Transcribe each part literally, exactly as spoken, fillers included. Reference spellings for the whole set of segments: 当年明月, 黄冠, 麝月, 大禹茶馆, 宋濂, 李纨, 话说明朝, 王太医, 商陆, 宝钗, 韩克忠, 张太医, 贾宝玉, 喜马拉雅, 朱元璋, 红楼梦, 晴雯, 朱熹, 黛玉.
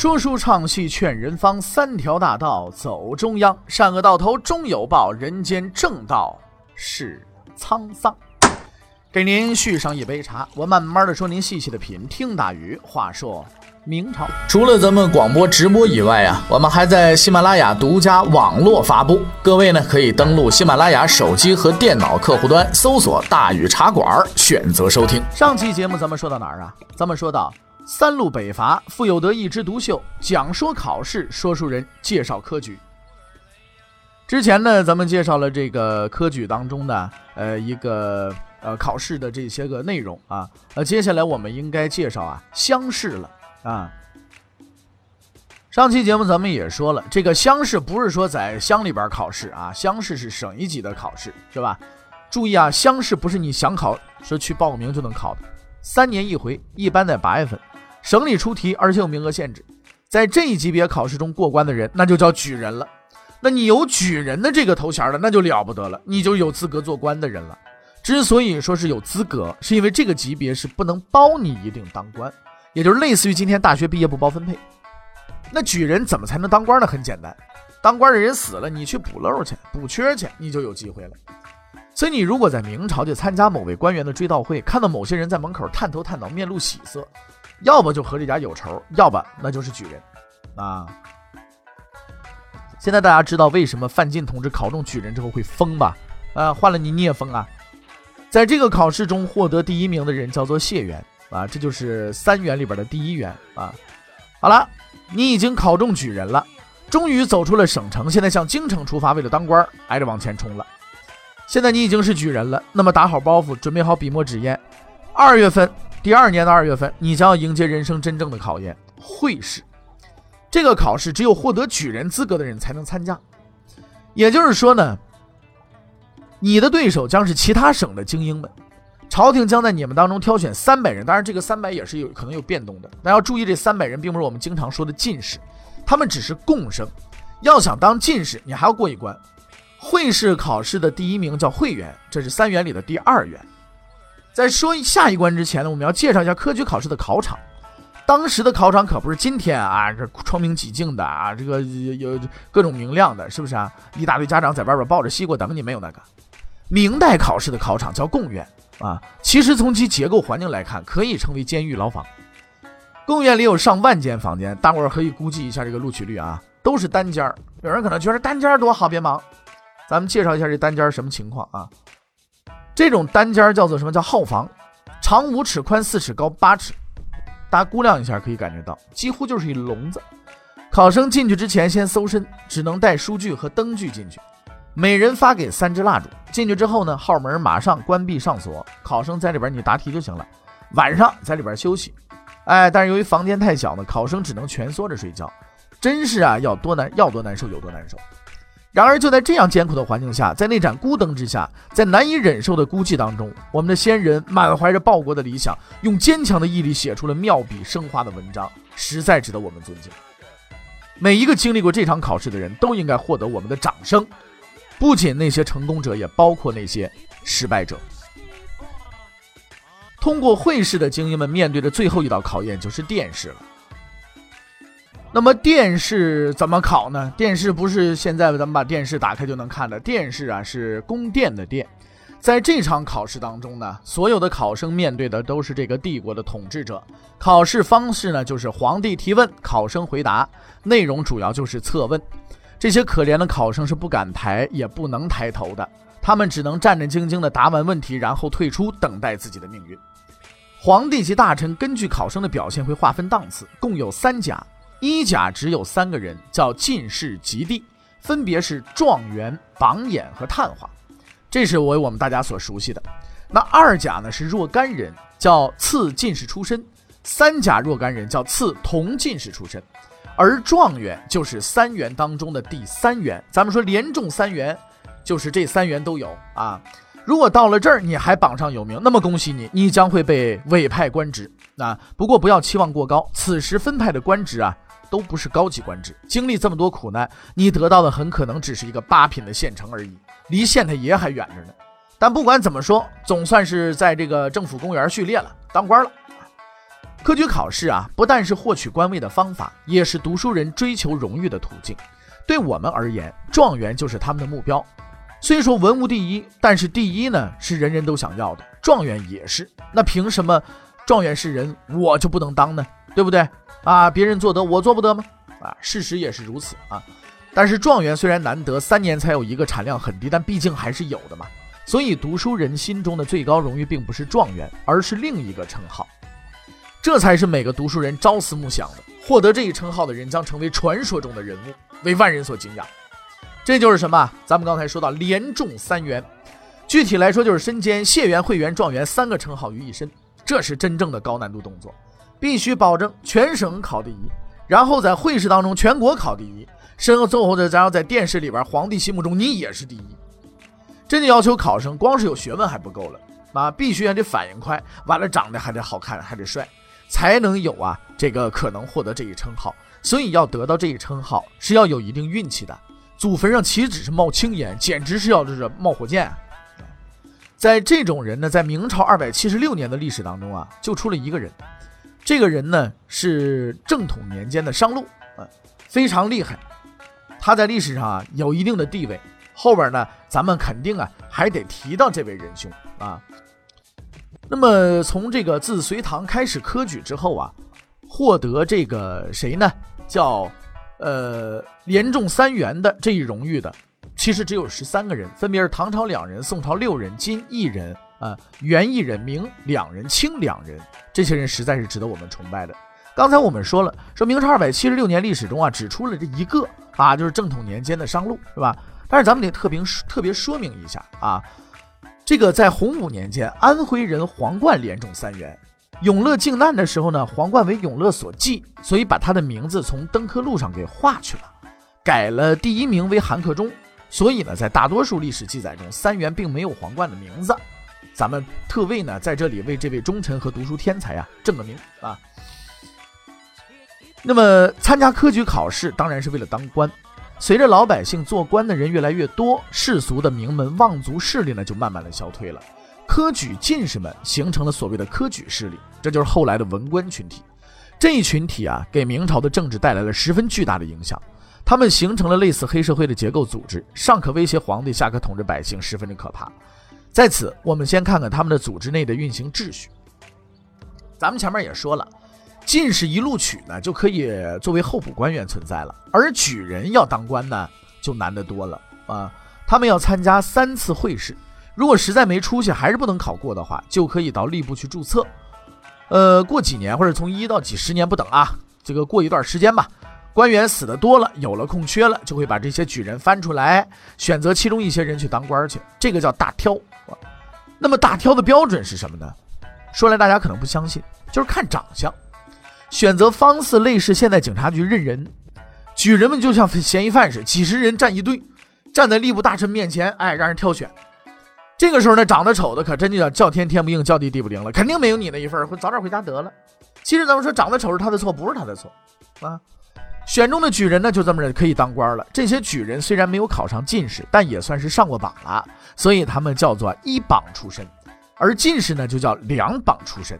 说书唱戏劝人方，三条大道走中央，善恶到头终有报，人间正道是沧桑。给您续上一杯茶，我慢慢的说，您细细的品。听大鱼话说明朝，除了咱们广播直播以外啊，我们还在喜马拉雅独家网络发布。各位呢，可以登录喜马拉雅手机和电脑客户端，搜索大禹茶馆，选择收听。上期节目咱们说到哪儿啊？咱们说到三路北伐，傅有德一枝独秀，讲说考试，说书人介绍科举。之前呢，咱们介绍了这个科举当中的呃一个呃考试的这些个内容啊，呃接下来我们应该介绍啊乡试了。啊，上期节目咱们也说了，这个乡试不是说在乡里边考试啊，乡试是省一级的考试，是吧？注意啊，乡试不是你想考说去报个名就能考的，三年一回，一般在八月份，省里出题，而且有名额限制。在这一级别考试中过关的人，那就叫举人了。那你有举人的这个头衔了，那就了不得了，你就有资格做官的人了。之所以说是有资格，是因为这个级别是不能包你一定当官。也就是类似于今天大学毕业不包分配，那举人怎么才能当官呢？很简单，当官的人死了，你去补漏去，补缺去，你就有机会了。所以你如果在明朝就参加某位官员的追悼会，看到某些人在门口探头探脑，面露喜色，要不就和这家有仇，要不那就是举人啊。现在大家知道为什么范进同志考中举人之后会封吧？啊，换了你你也封啊。在这个考试中获得第一名的人叫做解元。啊，这就是三元里边的第一元啊。好了，你已经考中举人了，终于走出了省城，现在向京城出发，为了当官挨着往前冲了。现在你已经是举人了，那么打好包袱，准备好笔墨纸砚，二月份，第二年的二月份，你将要迎接人生真正的考验——会试。这个考试只有获得举人资格的人才能参加，也就是说呢，你的对手将是其他省的精英们。朝廷将在你们当中挑选三百人，当然这个三百也是有可能有变动的，但要注意这三百人并不是我们经常说的进士，他们只是贡生。要想当进士，你还要过一关。会试考试的第一名叫会员，这是三元里的第二元。在说下一关之前呢，我们要介绍一下科举考试的考场。当时的考场可不是今天啊，这窗明几净的啊，这个有各种明亮的，是不是啊？一大堆家长在外边抱着西瓜等你，没有那个。明代考试的考场叫贡院。啊，其实从其结构环境来看，可以称为监狱牢房。贡院里有上万间房间，大伙儿可以估计一下这个录取率啊，都是单间儿。有人可能觉得单间儿多好，别忙，咱们介绍一下这单间儿什么情况啊？这种单间儿叫做什么？叫号房，长五尺，宽四尺，高八尺。大家估量一下，可以感觉到，几乎就是一笼子。考生进去之前先搜身，只能带书具和灯具进去。每人发给三支蜡烛，进去之后呢，号门马上关闭上锁，考生在里边你答题就行了，晚上在里边休息。哎，但是由于房间太小呢，考生只能蜷缩着睡觉，真是啊，要多难要多难受有多难受。然而就在这样艰苦的环境下，在那盏孤灯之下，在难以忍受的孤寂当中，我们的先人满怀着报国的理想，用坚强的毅力写出了妙笔生花的文章，实在值得我们尊敬。每一个经历过这场考试的人都应该获得我们的掌声，不仅那些成功者，也包括那些失败者。通过会试的精英们面对的最后一道考验就是殿试了。那么殿试怎么考呢？殿试不是现在咱们把电视打开就能看的，殿试啊是宫殿的殿。在这场考试当中呢，所有的考生面对的都是这个帝国的统治者。考试方式呢就是皇帝提问，考生回答，内容主要就是测问。这些可怜的考生是不敢抬也不能抬头的，他们只能战战兢兢地答完问题，然后退出，等待自己的命运。皇帝及大臣根据考生的表现会划分档次，共有三甲，一甲只有三个人，叫进士及第，分别是状元、榜眼和探花，这是为我们大家所熟悉的。那二甲呢是若干人，叫次进士出身，三甲若干人叫次同进士出身。而状元就是三元当中的第三元，咱们说连中三元，就是这三元都有啊。如果到了这儿你还榜上有名，那么恭喜你，你将会被委派官职啊。不过不要期望过高，此时分派的官职啊，都不是高级官职。经历这么多苦难，你得到的很可能只是一个八品的县城而已，离县太爷还远着呢。但不管怎么说，总算是在这个政府公园序列了，当官了。科举考试啊，不但是获取官位的方法，也是读书人追求荣誉的途径。对我们而言，状元就是他们的目标。虽说文无第一，但是第一呢是人人都想要的，状元也是。那凭什么状元是人，我就不能当呢？对不对啊？别人做得，我做不得吗？啊，事实也是如此啊。但是状元虽然难得，三年才有一个，产量很低，但毕竟还是有的嘛。所以读书人心中的最高荣誉并不是状元，而是另一个称号。这才是每个读书人朝思暮想的。获得这一称号的人将成为传说中的人物，为万人所敬仰。这就是什么？咱们刚才说到连中三元，具体来说就是身兼解元、会元、状元三个称号于一身，这是真正的高难度动作，必须保证全省考第一，然后在会试当中全国考第一，身后的然后在殿试里边，皇帝心目中你也是第一。真的要求考生光是有学问还不够了啊，必须还得反应快，完了长得还得好看，还得帅，才能有啊这个可能获得这一称号。所以要得到这一称号是要有一定运气的，祖坟上岂止是冒青烟，简直是要这冒火箭啊。在这种人呢，在明朝二百七十六年的历史当中啊，就出了一个人。这个人呢是正统年间的商陆啊，非常厉害，他在历史上啊有一定的地位。后边呢咱们肯定啊还得提到这位仁兄啊。那么从这个自隋唐开始科举之后啊，获得这个谁呢叫呃连中三元的这一荣誉的，其实只有十三个人，分别是唐朝两人、宋朝六人、金一人啊、呃、元一人、明两人、清两人。这些人实在是值得我们崇拜的。刚才我们说了，说明朝二百七十六年历史中啊，只出了这一个啊，就是正统年间的商陆，是吧？但是咱们得特别特别说明一下啊。这个在洪武年间，安徽人黄冠连中三元。永乐靖难的时候呢，黄冠为永乐所忌，所以把他的名字从登科录上给划去了，改了第一名为韩克忠。所以呢，在大多数历史记载中，三元并没有黄冠的名字。咱们特为呢在这里为这位忠臣和读书天才啊正个名啊。那么参加科举考试当然是为了当官。随着老百姓做官的人越来越多，世俗的名门望族势力呢就慢慢的消退了，科举进士们形成了所谓的科举势力，这就是后来的文官群体。这一群体啊，给明朝的政治带来了十分巨大的影响，他们形成了类似黑社会的结构组织，上可威胁皇帝，下可统治百姓，十分的可怕。在此我们先看看他们的组织内的运行秩序。咱们前面也说了，进士一录取呢，就可以作为候补官员存在了，而举人要当官呢，就难得多了啊！他们要参加三次会试，如果实在没出息，还是不能考过的话，就可以到吏部去注册。呃，过几年或者从一到几十年不等啊，这个过一段时间吧，官员死的多了，有了空缺了，就会把这些举人翻出来，选择其中一些人去当官去，这个叫大挑。那么大挑的标准是什么呢？说来大家可能不相信，就是看长相。选择方式类似现代警察局认人，举人们就像嫌疑犯似的，几十人站一队，站在吏部大臣面前，哎，让人挑选。这个时候呢，长得丑的可真就叫叫天天不应，叫地地不灵了，肯定没有你那一份，早点回家得了。其实咱们说长得丑是他的错，不是他的错啊。选中的举人呢，就这么着可以当官了。这些举人虽然没有考上进士，但也算是上过榜了，所以他们叫做一榜出身，而进士呢就叫两榜出身。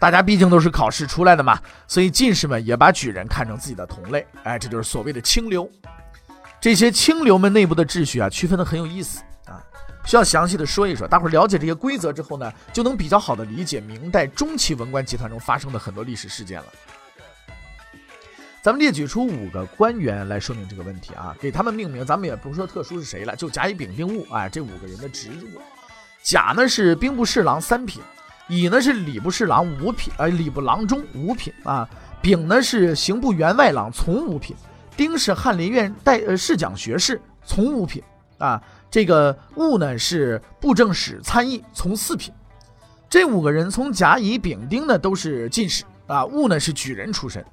大家毕竟都是考试出来的嘛，所以进士们也把举人看成自己的同类，哎，这就是所谓的清流。这些清流们内部的秩序啊，区分的很有意思啊，需要详细的说一说。大伙了解这些规则之后呢，就能比较好的理解明代中期文官集团中发生的很多历史事件了。咱们列举出五个官员来说明这个问题啊，给他们命名，咱们也不说特殊是谁了，就甲乙丙丁戊啊，这五个人的职务。甲呢是兵部侍郎三品。乙呢是礼部侍郎五品，呃，礼部郎中五品啊。丙呢是刑部员外郎从五品，丁是翰林院代呃侍讲学士从五品啊。这个戊呢是布政使参议从四品。这五个人从甲乙丙丁呢都是进士啊，戊呢是举人出身。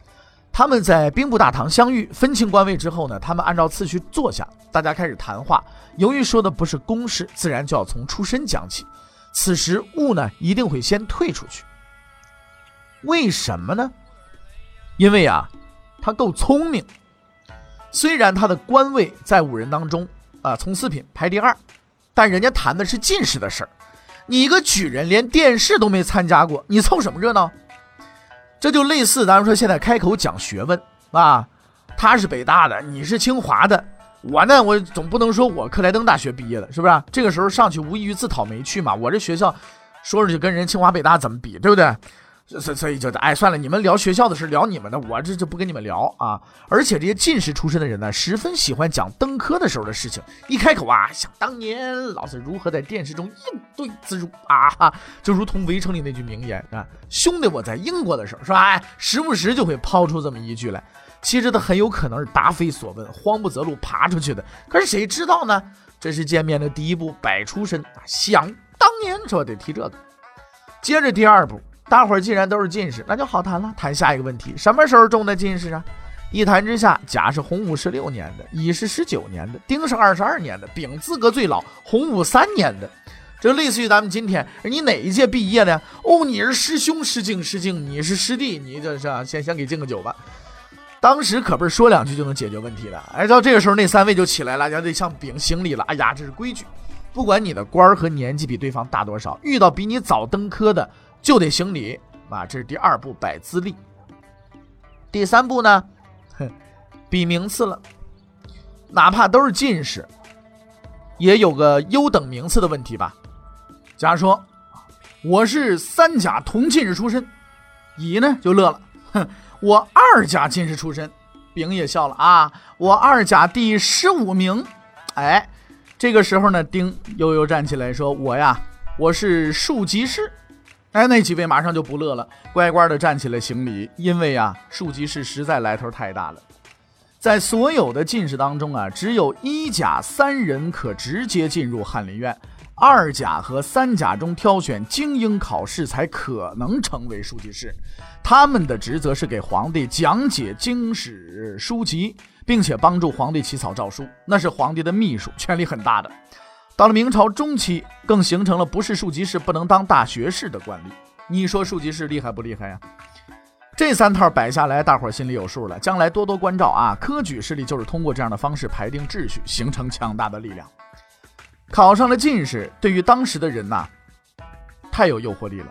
他们在兵部大堂相遇，分清官位之后呢，他们按照次序坐下，大家开始谈话。由于说的不是公事，自然就要从出身讲起。此时戊呢一定会先退出去，为什么呢？因为啊他够聪明，虽然他的官位在五人当中啊从四品排第二，但人家谈的是进士的事儿，你一个举人连殿试都没参加过，你凑什么热闹？这就类似咱们说现在开口讲学问啊，他是北大的，你是清华的，我呢，我总不能说我克莱登大学毕业的，是不是？这个时候上去无异于自讨没趣嘛。我这学校说出去跟人清华北大怎么比，对不对？所以就哎算了，你们聊学校的事，聊你们的，我这就不跟你们聊啊。而且这些进士出身的人呢，十分喜欢讲登科的时候的事情，一开口啊，想当年老子如何在殿试中应对自如啊，就如同《围城》里那句名言啊，兄弟我在英国的时候是吧，哎，时不时就会抛出这么一句来。其实他很有可能是答非所问，慌不择路爬出去的，可是谁知道呢？这是见面的第一步，摆出身啊，想当年说得提这个。接着第二步，大伙儿既然都是进士，那就好谈了，谈下一个问题，什么时候中的进士啊？一谈之下，甲是洪武十六年的，乙是十九年的，丁是二十二年的，丙资格最老，洪武三年的。这类似于咱们今天，你哪一届毕业的？哦，你是师兄，师敬师敬，你是师弟，你这是、啊、先先给敬个酒吧。当时可不是说两句就能解决问题的。哎，到这个时候那三位就起来了，就得向丙行礼了。哎呀，这是规矩，不管你的官儿和年纪比对方大多少，遇到比你早登科的，就得行礼啊，这是第二步，摆资历。第三步呢，比名次了。哪怕都是进士，也有个优等名次的问题吧。假如说我是三甲同进士出身，乙呢就乐了，哼，我二甲进士出身，丙也笑了啊，我二甲第十五名。哎，这个时候呢，丁悠悠站起来说，我呀，我是庶吉士。哎，那几位马上就不乐了，乖乖的站起来行礼，因为啊，庶吉士实在来头太大了。在所有的进士当中啊，只有一甲三人可直接进入翰林院，二甲和三甲中挑选精英考试才可能成为庶吉士。他们的职责是给皇帝讲解经史书籍，并且帮助皇帝起草诏书，那是皇帝的秘书，权力很大的。到了明朝中期，更形成了不是庶吉士不能当大学士的惯例。你说庶吉士厉害不厉害呀、啊？这三套摆下来，大伙心里有数了。将来多多关照啊！科举势力就是通过这样的方式排定秩序，形成强大的力量。考上了进士，对于当时的人呐、啊，太有诱惑力了。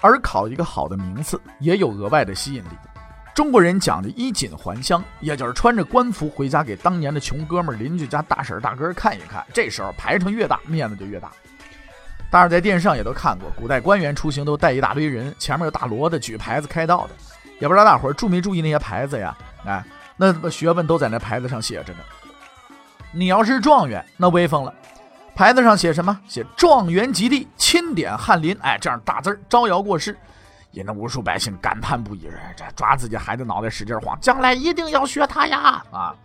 而考一个好的名次，也有额外的吸引力。中国人讲的衣锦还乡，也就是穿着官服回家给当年的穷哥们儿、邻居家大婶大哥看一看。这时候排场越大，面子就越大。大家在电视上也都看过，古代官员出行都带一大堆人，前面有大骡子、举牌子、开道的。也不知道大伙儿注没注意那些牌子呀？哎，那学问都在那牌子上写着呢。你要是状元，那威风了。牌子上写什么？写状元及第，钦点翰林。哎，这样大字儿招摇过市。引得无数百姓感叹不已，这抓自己孩子脑袋使劲晃，将来一定要学他呀！啊，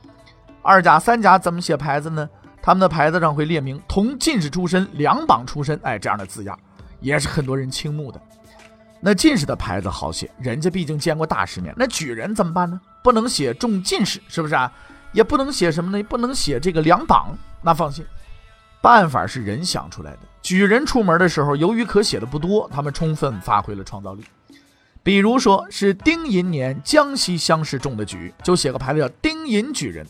二甲三甲怎么写牌子呢？他们的牌子上会列明同进士出身、两榜出身，哎，这样的字样也是很多人倾慕的。那进士的牌子好写，人家毕竟见过大世面。那举人怎么办呢？不能写中进士，是不是啊？也不能写什么呢？不能写这个两榜。那放心，办法是人想出来的。举人出门的时候，由于可写的不多，他们充分发挥了创造力。比如说是丁寅年江西乡试中的举，就写个牌子叫丁寅举人。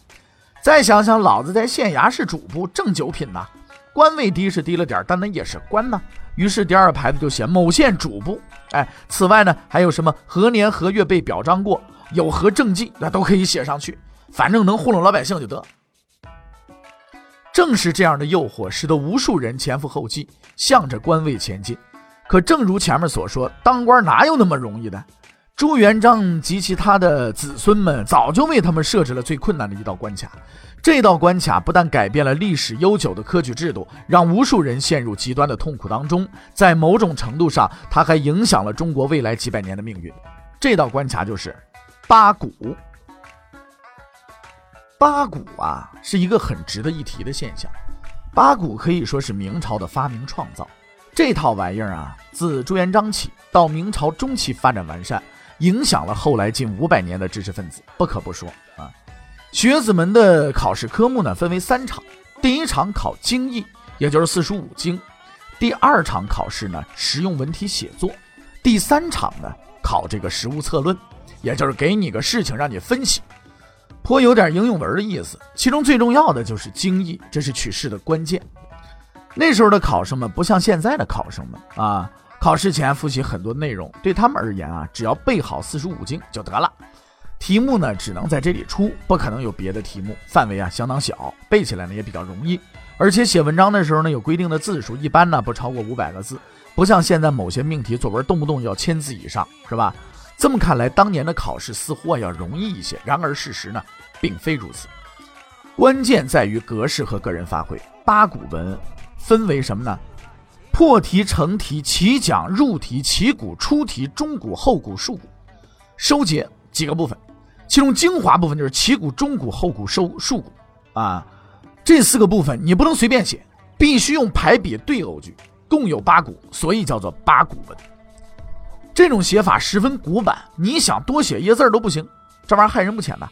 再想想老子在县衙是主簿，正九品呐、啊，官位低是低了点，但那也是官呐、啊。于是第二牌子就写某县主簿。哎，此外呢，还有什么何年何月被表彰过，有何政绩，那都可以写上去，反正能糊弄老百姓就得。正是这样的诱惑，使得无数人前赴后继，向着官位前进。可正如前面所说，当官哪有那么容易的？朱元璋及其他的子孙们早就为他们设置了最困难的一道关卡。这道关卡不但改变了历史悠久的科举制度，让无数人陷入极端的痛苦当中，在某种程度上，它还影响了中国未来几百年的命运。这道关卡就是八股。八股啊，是一个很值得一提的现象。八股可以说是明朝的发明创造。这套玩意儿啊，自朱元璋起，到明朝中期发展完善，影响了后来近五百年的知识分子，不可不说啊。学子们的考试科目呢，分为三场。第一场考经义，也就是四书五经；第二场考试呢，实用文体写作；第三场呢，考这个实务策论，也就是给你个事情让你分析，颇有点应用文的意思。其中最重要的就是经义，这是取士的关键。那时候的考生们不像现在的考生们啊，考试前复习很多内容，对他们而言啊，只要背好四书五经就得了。题目呢，只能在这里出，不可能有别的题目，范围啊相当小，背起来呢也比较容易。而且写文章的时候呢，有规定的字数，一般呢不超过五百个字，不像现在某些命题作文动不动要千字以上，是吧？这么看来，当年的考试似乎要容易一些，然而事实呢，并非如此。关键在于格式和个人发挥。八股文分为什么呢？破题、成题、起讲、入题、起骨、出题、中骨、后骨、束骨，收结几个部分，其中精华部分就是起骨、中骨、后骨、收束骨啊，这四个部分你不能随便写，必须用排比对偶句，共有八股，所以叫做八股文。这种写法十分古板，你想多写一个字都不行，这玩意儿害人不浅的。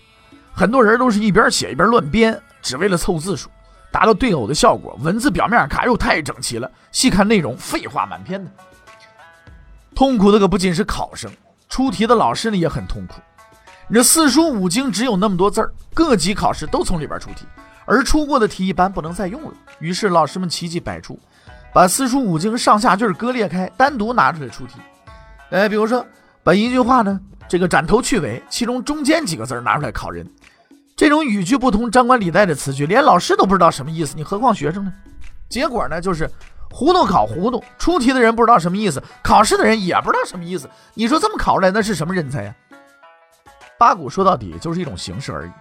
很多人都是一边写一边乱编，只为了凑字数，达到对偶的效果。文字表面看又太整齐了，细看内容废话满篇的。痛苦的可不仅是考生，出题的老师呢也很痛苦。你这四书五经只有那么多字儿，各级考试都从里边出题，而出过的题一般不能再用了，于是老师们奇迹百出，把四书五经上下句割裂开，单独拿出来出题。哎，比如说把一句话呢这个斩头去尾，其中中间几个字拿出来考人，这种语句不通、张冠李戴的词句，连老师都不知道什么意思，你何况学生呢？结果呢就是糊弄考糊弄，出题的人不知道什么意思，考试的人也不知道什么意思，你说这么考出来那是什么人才呀？八股说到底就是一种形式而已，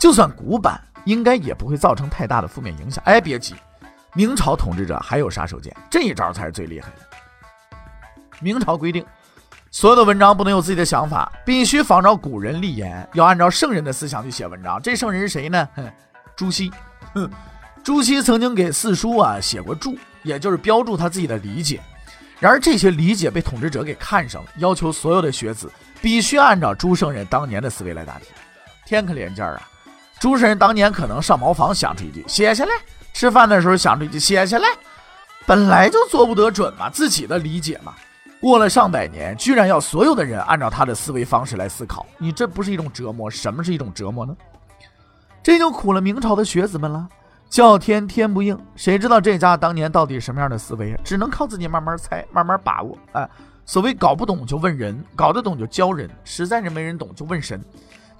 就算古板应该也不会造成太大的负面影响。哎，别急，明朝统治者还有杀手锏，这一招才是最厉害的。明朝规定所有的文章不能有自己的想法，必须仿照古人立言，要按照圣人的思想去写文章。这圣人是谁呢？朱熹。朱熹曾经给四书啊写过注，也就是标注他自己的理解。然而这些理解被统治者给看上了，要求所有的学子必须按照朱圣人当年的思维来答题。天可怜劲儿啊！朱圣人当年可能上茅房想出一句写下来，吃饭的时候想出一句写下来，本来就做不得准嘛，自己的理解嘛。过了上百年，居然要所有的人按照他的思维方式来思考，你这不是一种折磨？什么是一种折磨呢？这就苦了明朝的学子们了，叫天天不应，谁知道这家当年到底什么样的思维啊？只能靠自己慢慢猜，慢慢把握。哎，所谓搞不懂就问人，搞得懂就教人，实在是没人懂就问神。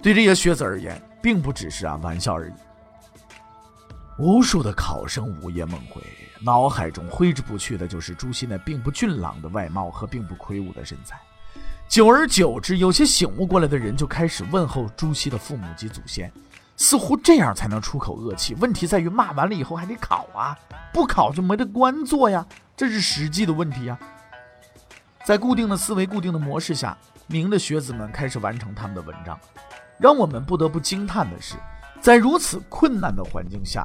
对这些学子而言，并不只是啊玩笑而已。无数的考生午夜梦回，脑海中挥之不去的就是朱熹那并不俊朗的外貌和并不魁梧的身材。久而久之，有些醒悟过来的人就开始问候朱熹的父母及祖先，似乎这样才能出口恶气。问题在于骂完了以后还得考啊，不考就没得官做呀，这是实际的问题啊。在固定的思维、固定的模式下，明的学子们开始完成他们的文章。让我们不得不惊叹的是，在如此困难的环境下，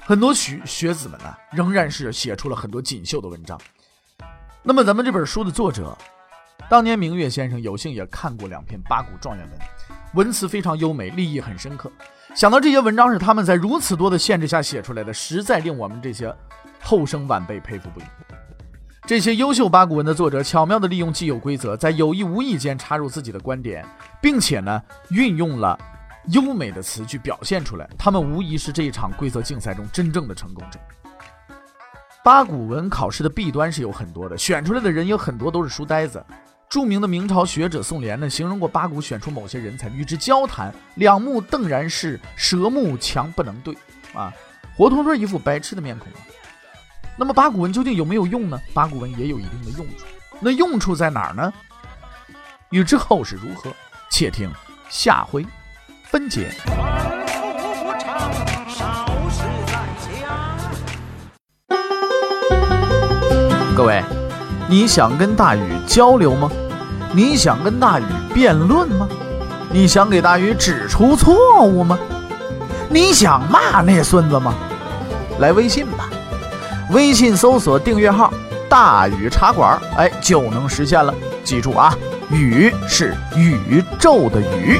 很多学学子们呢、啊，仍然是写出了很多锦绣的文章。那么咱们这本书的作者，当年明月先生有幸也看过两篇八股状元文，文词非常优美，立意很深刻。想到这些文章是他们在如此多的限制下写出来的，实在令我们这些后生晚辈佩服不已。这些优秀八股文的作者巧妙地利用既有规则，在有意无意间插入自己的观点，并且呢，运用了优美的词句表现出来，他们无疑是这一场规则竞赛中真正的成功者。八股文考试的弊端是有很多的，选出来的人有很多都是书呆子。著名的明朝学者宋濂呢，形容过八股选出某些人才，与之交谈，两目瞪然是舌目强不能对啊，活脱脱一副白痴的面孔。那么八股文究竟有没有用呢？八股文也有一定的用处，那用处在哪儿呢？欲知后事如何，且听下回分解。各位，你想跟大禹交流吗？你想跟大禹辩论吗？你想给大禹指出错误吗？你想骂那孙子吗？来微信吧，微信搜索订阅号大禹茶馆，哎，就能实现了。记住啊，禹是宇宙的禹。